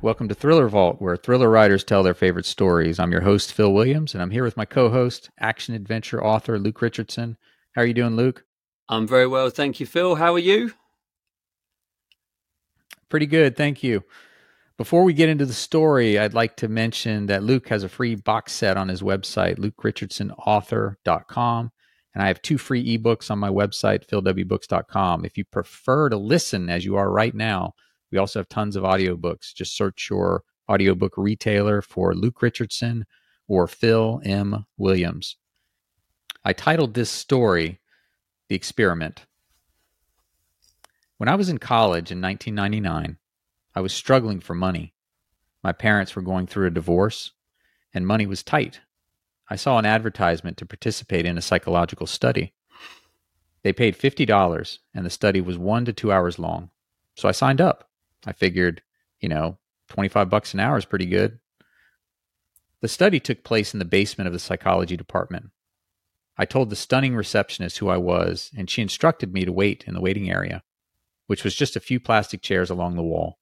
Welcome to Thriller Vault, where thriller writers tell their favorite stories. I'm your host, Phil Williams, and I'm here with my co-host, action-adventure author, Luke Richardson. How are you doing, Luke? I'm very well, thank you, Phil. How are you? Pretty good, thank you. Before we get into the story, I'd like to mention that Luke has a free box set on his website, LukeRichardsonAuthor.com, and I have 2 free ebooks on my website, PhilWBooks.com. If you prefer to listen as you are right now, we also have tons of audiobooks. Just search your audiobook retailer for Luke Richardson or Phil M. Williams. I titled this story, The Experiment. When I was in college in 1999, I was struggling for money. My parents were going through a divorce, and money was tight. I saw an advertisement to participate in a psychological study. They paid $50, and the study was 1 to 2 hours long. So I signed up. I figured, $25 an hour is pretty good. The study took place in the basement of the psychology department. I told the stunning receptionist who I was, and she instructed me to wait in the waiting area, which was just a few plastic chairs along the wall.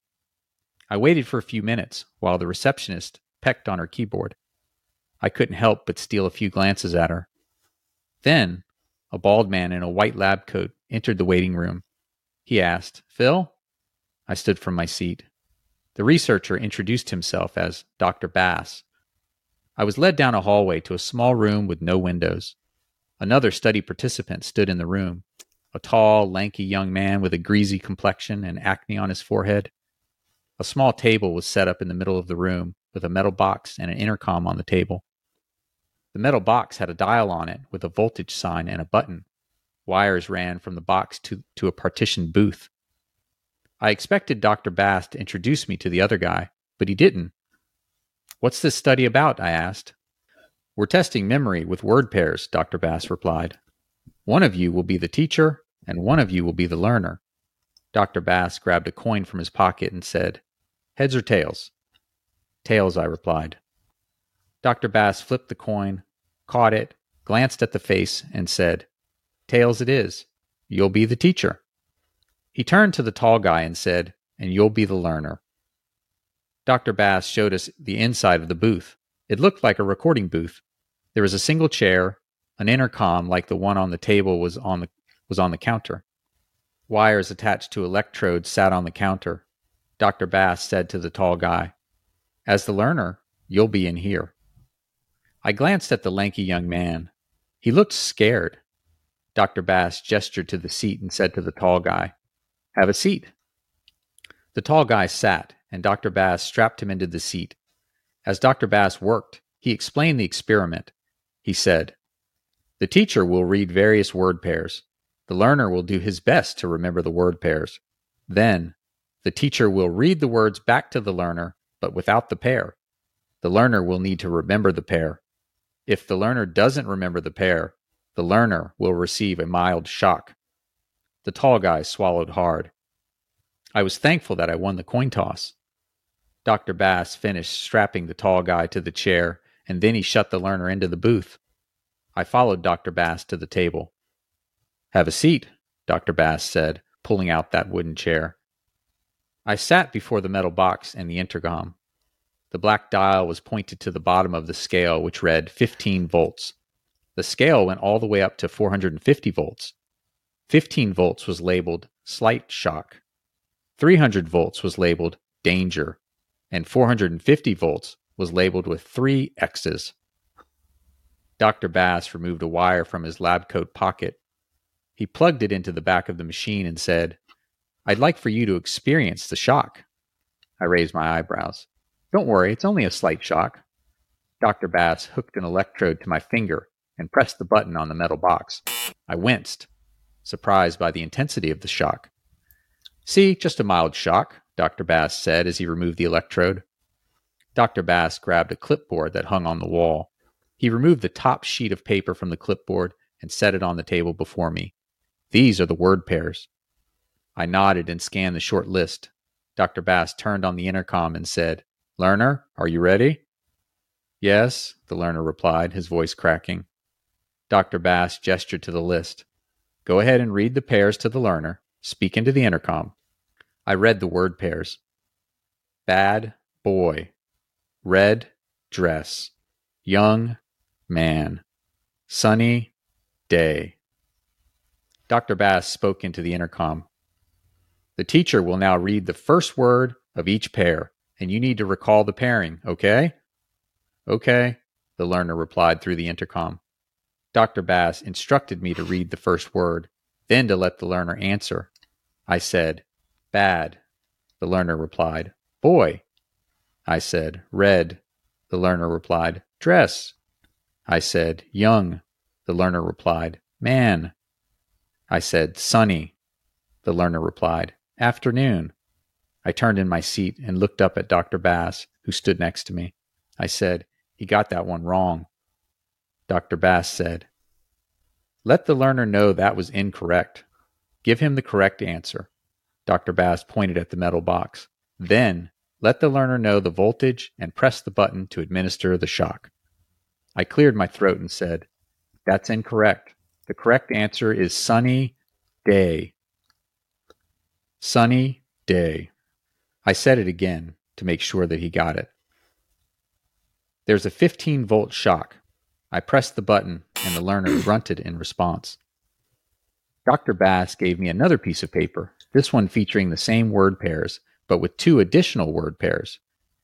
I waited for a few minutes while the receptionist pecked on her keyboard. I couldn't help but steal a few glances at her. Then, a bald man in a white lab coat entered the waiting room. He asked, "Phil?" I stood from my seat. The researcher introduced himself as Dr. Bass. I was led down a hallway to a small room with no windows. Another study participant stood in the room, a tall, lanky young man with a greasy complexion and acne on his forehead. A small table was set up in the middle of the room with a metal box and an intercom on the table. The metal box had a dial on it with a voltage sign and a button. Wires ran from the box to a partition booth. I expected Dr. Bass to introduce me to the other guy, but he didn't. "What's this study about?" I asked. "We're testing memory with word pairs," Dr. Bass replied. "One of you will be the teacher, and one of you will be the learner." Dr. Bass grabbed a coin from his pocket and said, "Heads or tails?" "Tails," I replied. Dr. Bass flipped the coin, caught it, glanced at the face, and said, "Tails it is. You'll be the teacher." He turned to the tall guy and said, "And you'll be the learner." Dr. Bass showed us the inside of the booth. It looked like a recording booth. There was a single chair. An intercom like the one on the table was on the counter. Wires attached to electrodes sat on the counter. Dr. Bass said to the tall guy, "As the learner, you'll be in here." I glanced at the lanky young man. He looked scared. Dr. Bass gestured to the seat and said to the tall guy, "Have a seat." The tall guy sat, and Dr. Bass strapped him into the seat. As Dr. Bass worked, he explained the experiment. He said, "The teacher will read various word pairs. The learner will do his best to remember the word pairs. Then, the teacher will read the words back to the learner, but without the pair. The learner will need to remember the pair. If the learner doesn't remember the pair, the learner will receive a mild shock." The tall guy swallowed hard. I was thankful that I won the coin toss. Dr. Bass finished strapping the tall guy to the chair, and then he shut the learner into the booth. I followed Dr. Bass to the table. "Have a seat," Dr. Bass said, pulling out that wooden chair. I sat before the metal box and the intercom. The black dial was pointed to the bottom of the scale, which read 15 volts. The scale went all the way up to 450 volts. 15 volts was labeled slight shock, 300 volts was labeled danger, and 450 volts was labeled with 3 X's. Dr. Bass removed a wire from his lab coat pocket. He plugged it into the back of the machine and said, "I'd like for you to experience the shock." I raised my eyebrows. "Don't worry, it's only a slight shock." Dr. Bass hooked an electrode to my finger and pressed the button on the metal box. I winced, surprised by the intensity of the shock. "See, just a mild shock," Dr. Bass said as he removed the electrode. Dr. Bass grabbed a clipboard that hung on the wall. He removed the top sheet of paper from the clipboard and set it on the table before me. "These are the word pairs." I nodded and scanned the short list. Dr. Bass turned on the intercom and said, "Learner, are you ready?" "Yes," the learner replied, his voice cracking. Dr. Bass gestured to the list. "Go ahead and read the pairs to the learner. Speak into the intercom." I read the word pairs. Bad, boy, red dress, young man, sunny day. Dr. Bass spoke into the intercom. The teacher will now read the first word of each pair, and you need to recall the pairing, okay? Okay, the learner replied through the intercom. Dr. Bass instructed me to read the first word, then to let the learner answer. I said, bad. The learner replied, boy. I said, red. The learner replied, dress. I said, young. The learner replied, man. I said, sunny. The learner replied, afternoon. I turned in my seat and looked up at Dr. Bass, who stood next to me. I said, he got that one wrong. Dr. Bass said, let the learner know that was incorrect. Give him the correct answer. Dr. Bass pointed at the metal box. Then, let the learner know the voltage and press the button to administer the shock. I cleared my throat and said, that's incorrect. The correct answer is sunny day. Sunny day. I said it again to make sure that he got it. There's a 15-volt shock. I pressed the button, and the learner grunted in response. Dr. Bass gave me another piece of paper, this one featuring the same word pairs, but with two additional word pairs.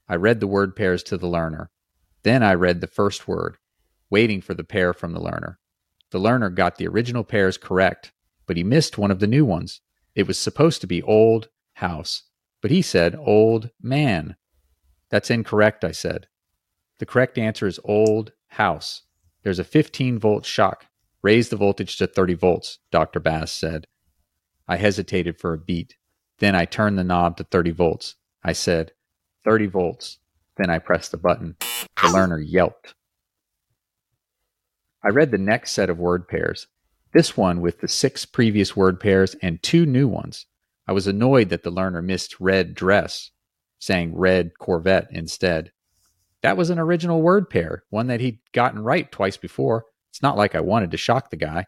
I read the word pairs to the learner. Then I read the first word, waiting for the pair from the learner. The learner got the original pairs correct, but he missed one of the new ones. It was supposed to be old house, but he said old man. That's incorrect, I said. The correct answer is old house. There's a 15-volt shock. Raise the voltage to 30 volts, Dr. Bass said. I hesitated for a beat. Then I turned the knob to 30 volts. I said, 30 volts. Then I pressed the button. The learner yelped. I read the next set of word pairs, this one with the 6 previous word pairs and 2 new ones. I was annoyed that the learner missed red dress, saying red Corvette instead. That was an original word pair, one that he'd gotten right twice before. It's not like I wanted to shock the guy.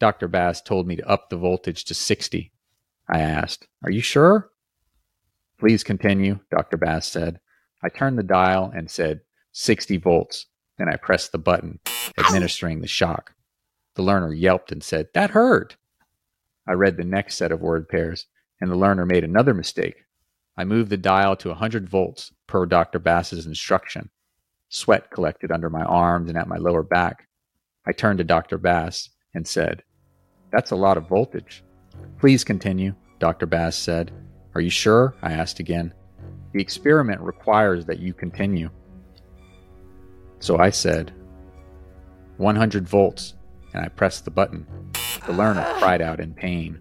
Dr. Bass told me to up the voltage to 60. I asked, are you sure? Please continue, Dr. Bass said. I turned the dial and said 60 volts. Then I pressed the button, administering the shock. The learner yelped and said, that hurt. I read the next set of word pairs, and the learner made another mistake. I moved the dial to 100 volts per Dr. Bass's instruction. Sweat collected under my arms and at my lower back. I turned to Dr. Bass and said, that's a lot of voltage. Please continue, Dr. Bass said. Are you sure? I asked again. The experiment requires that you continue. So I said, 100 volts, and I pressed the button. The learner cried out in pain.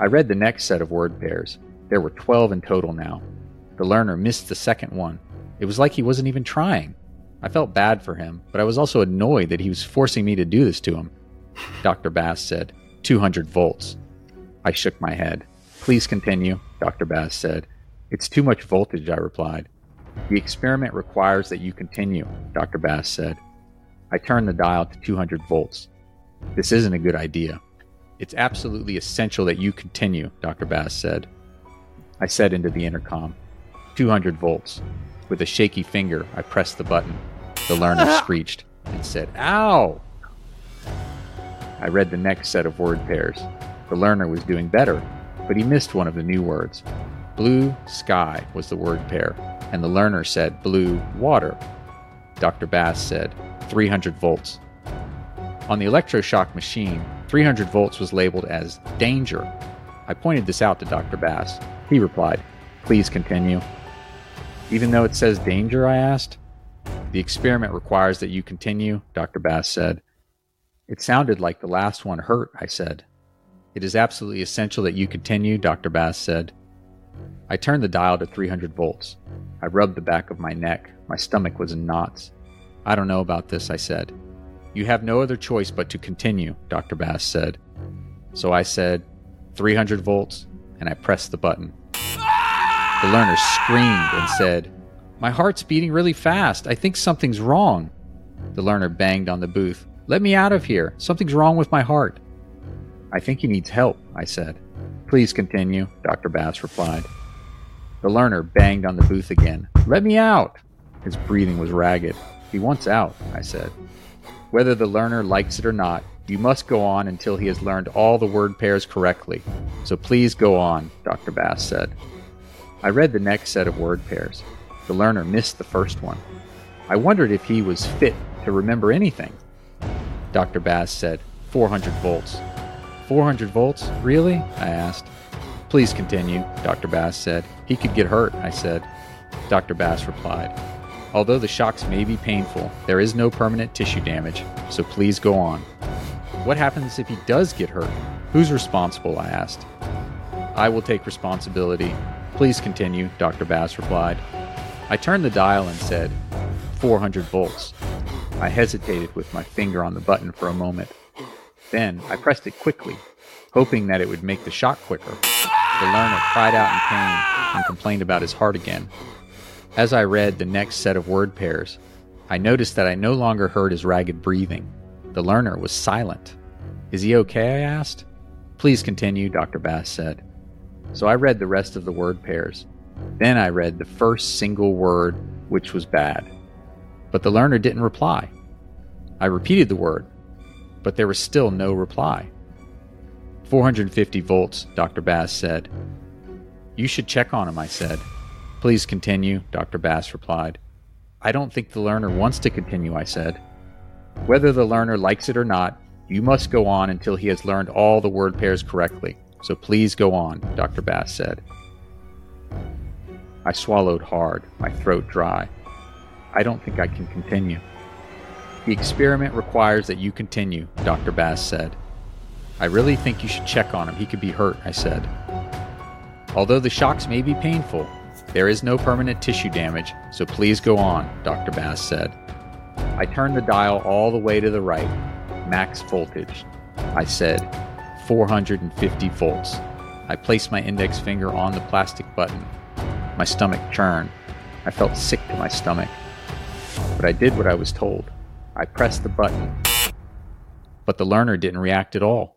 I read the next set of word pairs. There were 12 in total now. The learner missed the second one. It was like he wasn't even trying. I felt bad for him, but I was also annoyed that he was forcing me to do this to him. Dr. Bass said, 200 volts. I shook my head. Please continue, Dr. Bass said. It's too much voltage, I replied. The experiment requires that you continue, Dr. Bass said. I turned the dial to 200 volts. This isn't a good idea. It's absolutely essential that you continue, Dr. Bass said. I said into the intercom, 200 volts. With a shaky finger, I pressed the button. The learner screeched and said, ow! I read the next set of word pairs. The learner was doing better, but he missed one of the new words. Blue sky was the word pair, and the learner said blue water. Dr. Bass said 300 volts. On the electroshock machine, 300 volts was labeled as danger. I pointed this out to Dr. Bass. He replied, please continue. Even though it says danger, I asked. The experiment requires that you continue, Dr. Bass said. It sounded like the last one hurt, I said. It is absolutely essential that you continue, Dr. Bass said. I turned the dial to 300 volts. I rubbed the back of my neck. My stomach was in knots. I don't know about this, I said. You have no other choice but to continue, Dr. Bass said. So I said, 300 volts, and I pressed the button. The learner screamed and said, my heart's beating really fast. I think something's wrong. The learner banged on the booth. Let me out of here. Something's wrong with my heart. I think he needs help, I said. Please continue, Dr. Bass replied. The learner banged on the booth again. "Let me out!" His breathing was ragged. "He wants out," I said. "Whether the learner likes it or not, you must go on until he has learned all the word pairs correctly. So please go on," Dr. Bass said. I read the next set of word pairs. The learner missed the first one. I wondered if he was fit to remember anything. Dr. Bass said, 400 volts. 400 volts? Really? I asked. Please continue, Dr. Bass said. He could get hurt, I said. Dr. Bass replied, although the shocks may be painful, there is no permanent tissue damage, so please go on. What happens if he does get hurt? Who's responsible? I asked. I will take responsibility. Please continue, Dr. Bass replied. I turned the dial and said, 400 volts. I hesitated with my finger on the button for a moment. Then I pressed it quickly, hoping that it would make the shock quicker. The learner cried out in pain and complained about his heart again. As I read the next set of word pairs, I noticed that I no longer heard his ragged breathing. The learner was silent. Is he okay? I asked. Please continue, Dr. Bass said. So I read the rest of the word pairs. Then I read the first single word, which was bad. But the learner didn't reply. I repeated the word, but there was still no reply. 450 volts, Dr. Bass said. You should check on him, I said. Please continue, Dr. Bass replied. I don't think the learner wants to continue, I said. Whether the learner likes it or not, you must go on until he has learned all the word pairs correctly. So please go on, Dr. Bass said. I swallowed hard, my throat dry. I don't think I can continue. The experiment requires that you continue, Dr. Bass said. I really think you should check on him. He could be hurt, I said. Although the shocks may be painful, there is no permanent tissue damage, so please go on, Dr. Bass said. I turned the dial all the way to the right. Max voltage. I said, 450 volts. I placed my index finger on the plastic button. My stomach churned. I felt sick to my stomach. But I did what I was told. I pressed the button. But the learner didn't react at all.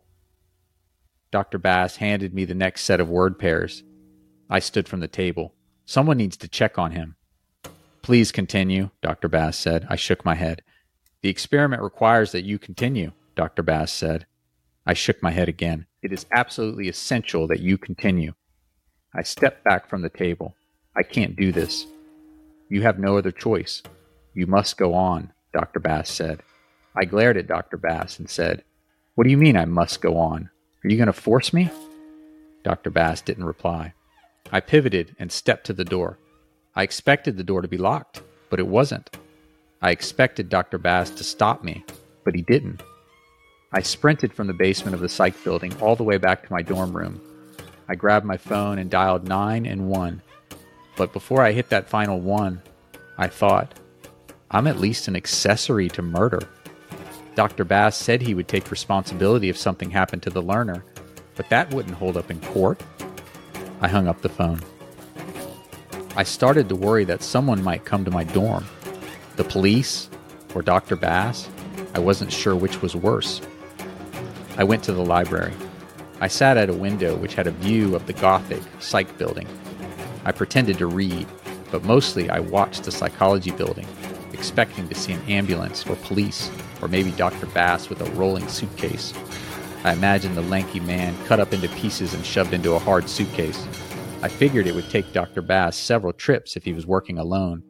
Dr. Bass handed me the next set of word pairs. I stood from the table. Someone needs to check on him. Please continue, Dr. Bass said. I shook my head. The experiment requires that you continue, Dr. Bass said. I shook my head again. It is absolutely essential that you continue. I stepped back from the table. I can't do this. You have no other choice. You must go on, Dr. Bass said. I glared at Dr. Bass and said, What do you mean I must go on? Are you going to force me? Dr. Bass didn't reply. I pivoted and stepped to the door. I expected the door to be locked, but it wasn't. I expected Dr. Bass to stop me, but he didn't. I sprinted from the basement of the psych building all the way back to my dorm room. I grabbed my phone and dialed 911. But before I hit that final one, I thought, I'm at least an accessory to murder. Dr. Bass said he would take responsibility if something happened to the learner, but that wouldn't hold up in court. I hung up the phone. I started to worry that someone might come to my dorm. The police or Dr. Bass? I wasn't sure which was worse. I went to the library. I sat at a window which had a view of the Gothic psych building. I pretended to read, but mostly I watched the psychology building, expecting to see an ambulance or police, or maybe Dr. Bass with a rolling suitcase. I imagined the lanky man cut up into pieces and shoved into a hard suitcase. I figured it would take Dr. Bass several trips if he was working alone.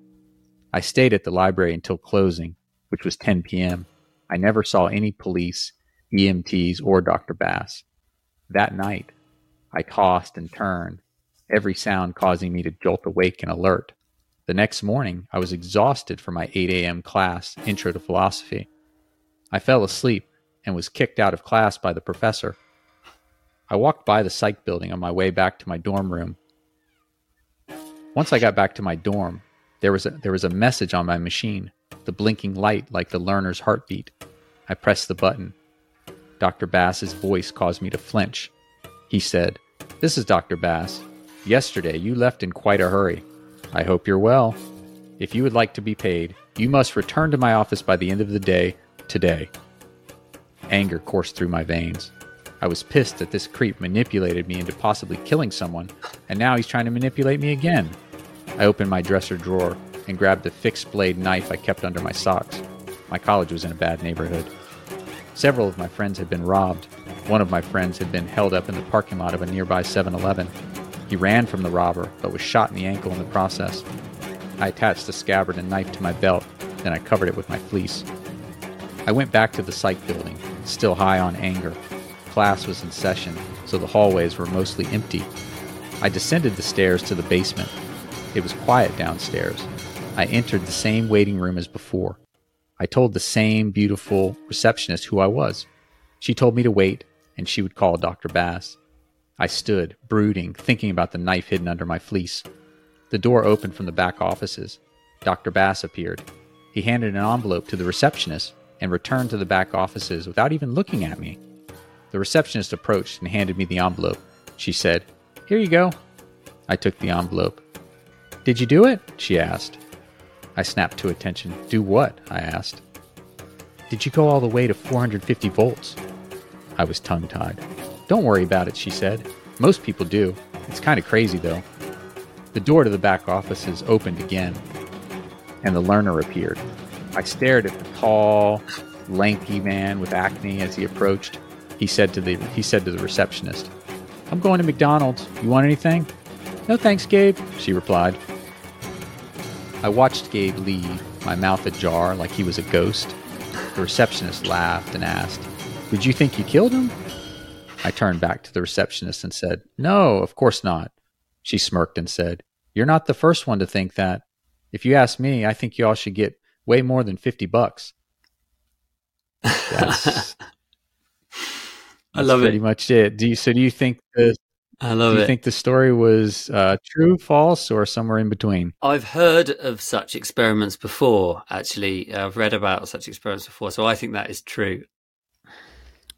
I stayed at the library until closing, which was 10 p.m. I never saw any police, EMTs, or Dr. Bass. That night, I tossed and turned, every sound causing me to jolt awake and alert. The next morning, I was exhausted from my 8 a.m. class, Intro to Philosophy. I fell asleep and was kicked out of class by the professor. I walked by the psych building on my way back to my dorm room. Once I got back to my dorm, there was a message on my machine, the blinking light like the learner's heartbeat. I pressed the button. Dr. Bass's voice caused me to flinch. He said, This is Dr. Bass. Yesterday, you left in quite a hurry. I hope you're well. If you would like to be paid, you must return to my office by the end of the day, today. Anger coursed through my veins. I was pissed that this creep manipulated me into possibly killing someone, and now he's trying to manipulate me again. I opened my dresser drawer and grabbed the fixed blade knife I kept under my socks. My college was in a bad neighborhood. Several of my friends had been robbed. One of my friends had been held up in the parking lot of a nearby 7-Eleven. He ran from the robber, but was shot in the ankle in the process. I attached the scabbard and knife to my belt, then I covered it with my fleece. I went back to the psych building, still high on anger. Class was in session, so the hallways were mostly empty. I descended the stairs to the basement. It was quiet downstairs. I entered the same waiting room as before. I told the same beautiful receptionist who I was. She told me to wait, and she would call Dr. Bass. I stood, brooding, thinking about the knife hidden under my fleece. The door opened from the back offices. Dr. Bass appeared. He handed an envelope to the receptionist and returned to the back offices without even looking at me. The receptionist approached and handed me the envelope. She said, "Here you go." I took the envelope. "Did you do it?" she asked. I snapped to attention. "Do what?" I asked. "Did you go all the way to 450 volts? I was tongue-tied. "Don't worry about it," she said. "Most people do. It's kind of crazy, though." The door to the back offices opened again, and the learner appeared. I stared at the tall, lanky man with acne as he approached. He said to the receptionist, "I'm going to McDonald's. You want anything?" "No thanks, Gabe," she replied. I watched Gabe leave, my mouth ajar like he was a ghost. The receptionist laughed and asked, "Did you think you killed him?" I turned back to the receptionist and said, "No, of course not." She smirked and said, "You're not the first one to think that. If you ask me, I think you all should get way more than $50. That's I love pretty it. Much it. Do you think the story was true, false, or somewhere in between? I've heard of such experiments before, actually. I've read about such experiments before, so I think that is true.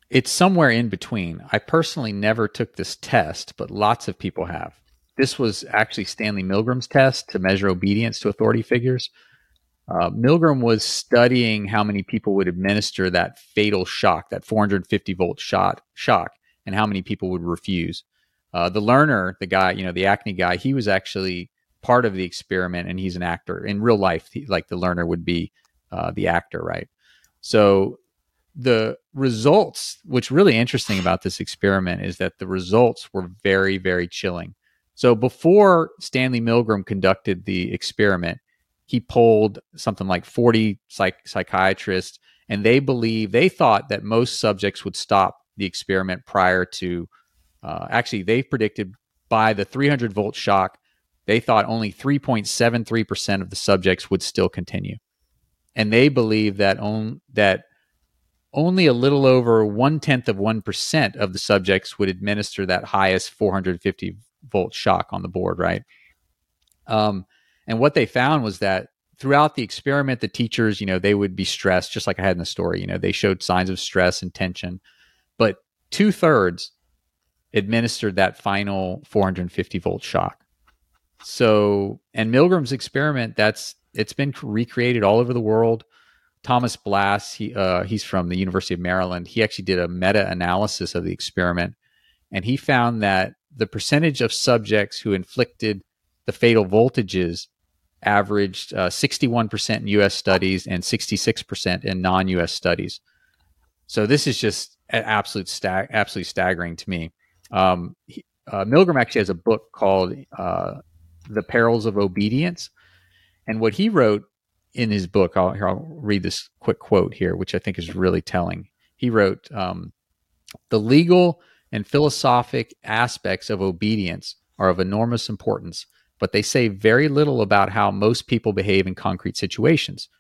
It's somewhere in between. I personally never took this test, but lots of people have. This was actually Stanley Milgram's test to measure obedience to authority figures. Milgram was studying how many people would administer that fatal shock, that 450-volt shock, and how many people would refuse. The learner, the guy, the acne guy, he was actually part of the experiment, and he's an actor. In real life, the learner would be the actor, right? So the results, what's really interesting about this experiment is that the results were very, very chilling. So before Stanley Milgram conducted the experiment, he polled something like 40 psychiatrists, and they thought that most subjects would stop the experiment prior to, actually they predicted by the 300 volt shock, they thought only 3.73% of the subjects would still continue. And they believe that only a little over 0.1% of the subjects would administer that highest 450 volt shock on the board, right? And what they found was that throughout the experiment, the teachers, they would be stressed, just like I had in the story. They showed signs of stress and tension, but 2/3 administered that final 450 volt shock. So, and Milgram's experiment, it's been recreated all over the world. Thomas Blass, he's from the University of Maryland. He actually did a meta-analysis of the experiment, and he found that the percentage of subjects who inflicted the fatal voltages averaged 61% in U.S. studies and 66% in non-U.S. studies. So this is just absolutely staggering to me. Milgram actually has a book called The Perils of Obedience. And what he wrote in his book, I'll read this quick quote here, which I think is really telling. He wrote, "The legal and philosophic aspects of obedience are of enormous importance, but they say very little about how most people behave in concrete situations.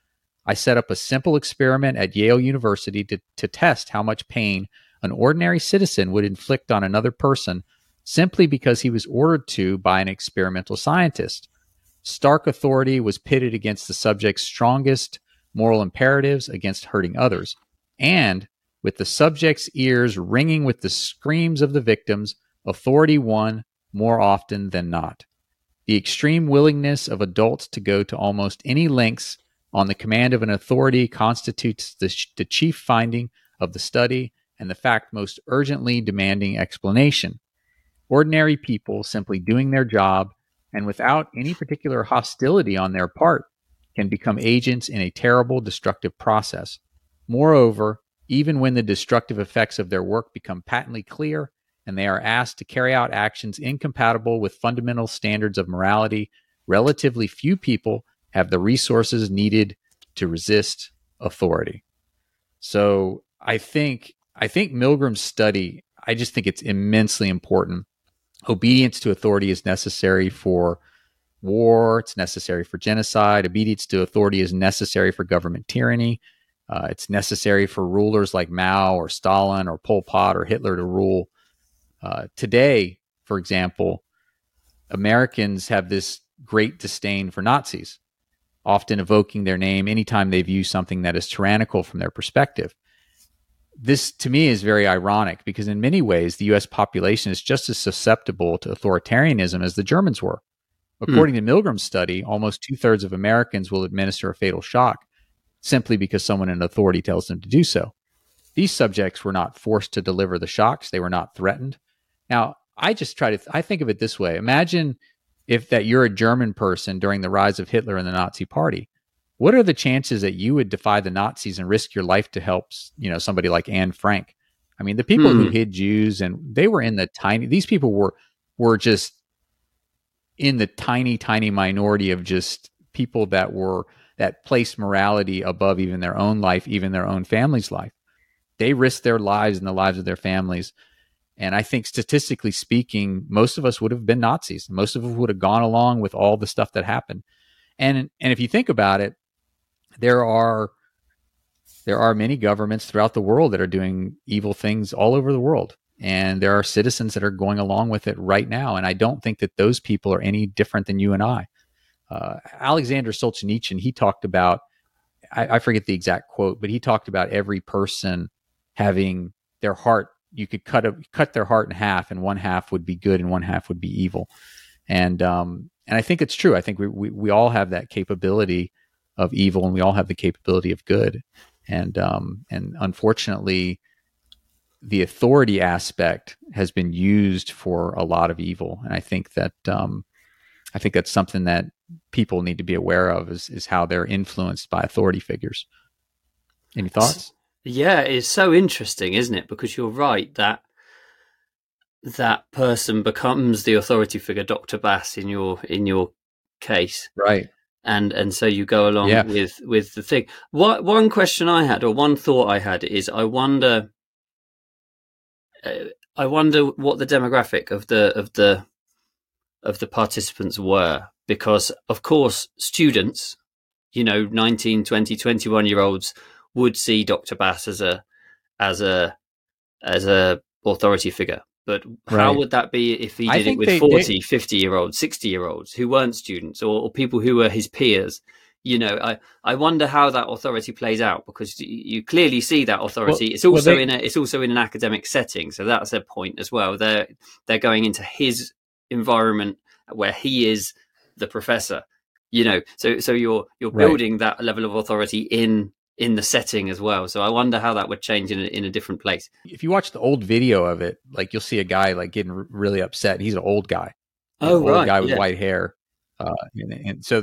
I set up a simple experiment at Yale University to test how much pain an ordinary citizen would inflict on another person simply because he was ordered to by an experimental scientist. Stark authority was pitted against the subject's strongest moral imperatives against hurting others. And with the subject's ears ringing with the screams of the victims, authority won more often than not. The extreme willingness of adults to go to almost any lengths on the command of an authority constitutes the chief finding of the study and the fact most urgently demanding explanation. Ordinary people simply doing their job and without any particular hostility on their part can become agents in a terrible destructive process. Moreover, even when the destructive effects of their work become patently clear and they are asked to carry out actions incompatible with fundamental standards of morality, relatively few people have the resources needed to resist authority. So I think Milgram's study, I just think it's immensely important. Obedience to authority is necessary for war. It's necessary for genocide. Obedience to authority is necessary for government tyranny. It's necessary for rulers like Mao or Stalin or Pol Pot or Hitler to rule. Today, for example, Americans have this great disdain for Nazis, often evoking their name anytime they view something that is tyrannical from their perspective. This, to me, is very ironic because in many ways, the U.S. population is just as susceptible to authoritarianism as the Germans were. According to Milgram's study, almost 2/3 of Americans will administer a fatal shock simply because someone in authority tells them to do so. These subjects were not forced to deliver the shocks. They were not threatened. Now, I think of it this way. Imagine if that you're a German person during the rise of Hitler and the Nazi Party. What are the chances that you would defy the Nazis and risk your life to help, somebody like Anne Frank? I mean, the people who hid Jews, and they were in the tiny, these people were just in the tiny, tiny minority of just people that placed morality above even their own life, even their own family's life. They risked their lives and the lives of their families. And I think statistically speaking, most of us would have been Nazis. Most of us would have gone along with all the stuff that happened. And if you think about it, there are many governments throughout the world that are doing evil things all over the world. And there are citizens that are going along with it right now. And I don't think that those people are any different than you and I. Alexander Solzhenitsyn, he talked about, I forget the exact quote, but he talked about every person having their heart. You could cut their heart in half, and one half would be good and one half would be evil. And I think it's true. I think we all have that capability of evil, and we all have the capability of good. And unfortunately, the authority aspect has been used for a lot of evil. And I think that's something that people need to be aware of is how they're influenced by authority figures. Any thoughts? Yeah, it's so interesting, isn't it? Because you're right that that person becomes the authority figure, Dr. Bass, in your case. Right. And so you go along with the thing. One question I had, or one thought I had, is I wonder what the demographic of the participants were, because of course students, 19, 20, 21 year olds would see Dr. Bass as a authority figure. But how would that be if he did it with 50-year-olds, 60-year-olds who weren't students or people who were his peers? I wonder how that authority plays out, because you clearly see that authority. It's also in an academic setting. So that's a point as well. They're going into his environment where he is the professor, so you're building that level of authority in the setting as well. So I wonder how that would change in a different place. If you watch the old video of it, like you'll see a guy like getting really upset. He's an old guy. Old guy with white hair. So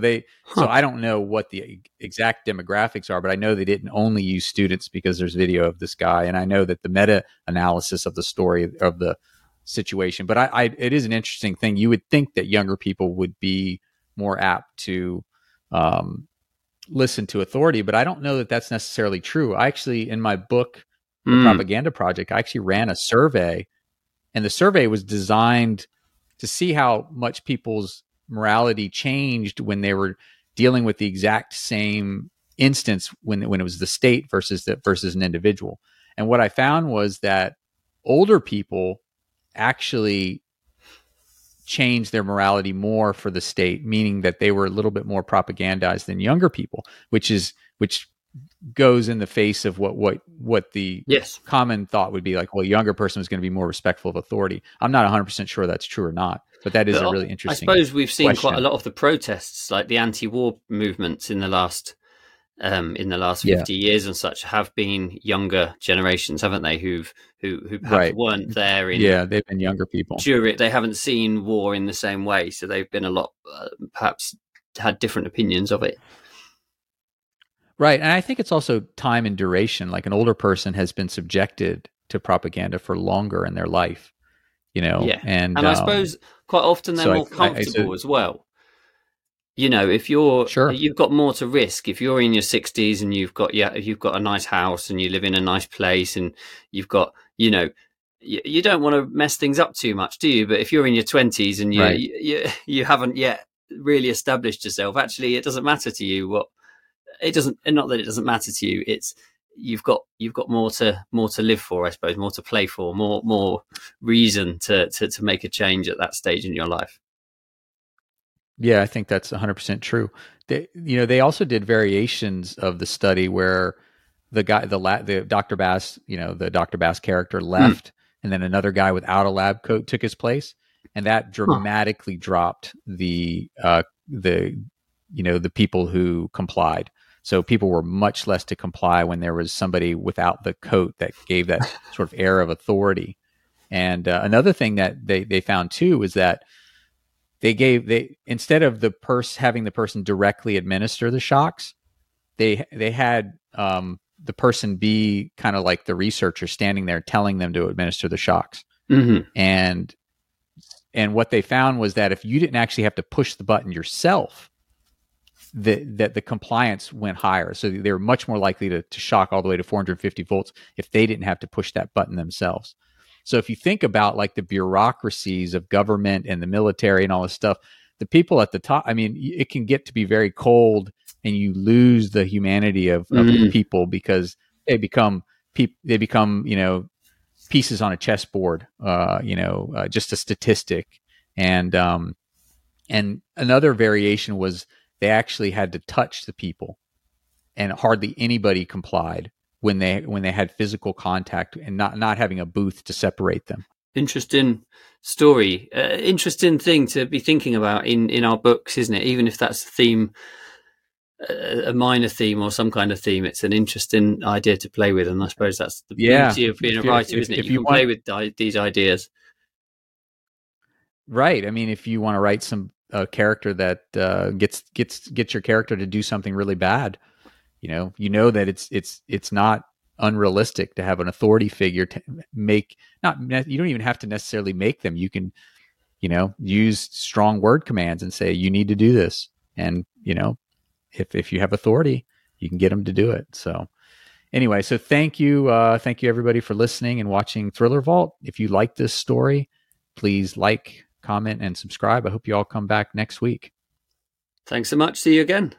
I don't know what the exact demographics are, but I know they didn't only use students because there's video of this guy. And I know that the meta-analysis of the story of the situation, but it is an interesting thing. You would think that younger people would be more apt to, listen to authority, but I don't know that that's necessarily true. I actually, in my book, The Propaganda Project, I actually ran a survey, and the survey was designed to see how much people's morality changed when they were dealing with the exact same instance when it was the state versus an individual. And what I found was that older people actually change their morality more for the state, meaning that they were a little bit more propagandized than younger people, which goes in the face of what the common thought would be like, well, a younger person is going to be more respectful of authority. I'm not 100% sure that's true or not, but that is a really interesting question. I suppose we've seen quite a lot of the protests, like the anti-war movements in the last in the last 50 years and such have been younger generations, haven't they, who perhaps weren't there in they've been younger people. They haven't seen war in the same way, so they've been a lot perhaps had different opinions of it. Right. And I think it's also time and duration. Like an older person has been subjected to propaganda for longer in their life, you know? Yeah. And I suppose quite often they're more comfortable as well. You know, if you're, you've got more to risk. If you're in your 60s and you've got a nice house and you live in a nice place and you've got, you know, you don't want to mess things up too much, do you? But if you're in your 20s and you haven't yet really established yourself, actually, it doesn't matter to you what, it doesn't, not that it doesn't matter to you, it's you've got more to live for, I suppose, more to play for, more reason to make a change at that stage in your life. Yeah, I think that's 100% true. They also did variations of the study where the Dr. Bass, the Dr. Bass character left and then another guy without a lab coat took his place, and that dramatically dropped the people who complied. So people were much less to comply when there was somebody without the coat that gave that sort of air of authority. And another thing that they found too was that instead of having the person directly administer the shocks, they had the person be kind of like the researcher standing there telling them to administer the shocks. Mm-hmm. And what they found was that if you didn't actually have to push the button yourself, that the compliance went higher. So they were much more likely to shock all the way to 450 volts if they didn't have to push that button themselves. So if you think about like the bureaucracies of government and the military and all this stuff, the people at the top, I mean, it can get to be very cold and you lose the humanity of the people because they become, pieces on a chessboard, just a statistic. And another variation was, they actually had to touch the people, and hardly anybody complied when they had physical contact and not having a booth to separate them. Interesting story, interesting thing to be thinking about in our books, isn't it? Even if that's a theme, a minor theme or some kind of theme, it's an interesting idea to play with. And I suppose that's the beauty of being a writer, isn't it? You can play with these ideas. Right. I mean, if you want to write a character that gets your character to do something really bad, that it's not unrealistic to have an authority figure to you don't even have to necessarily make them. You can, use strong word commands and say, you need to do this. And, if you have authority, you can get them to do it. So anyway, so thank you everybody for listening and watching Thriller Vault. If you like this story, please like, comment, and subscribe. I hope you all come back next week. Thanks so much. See you again.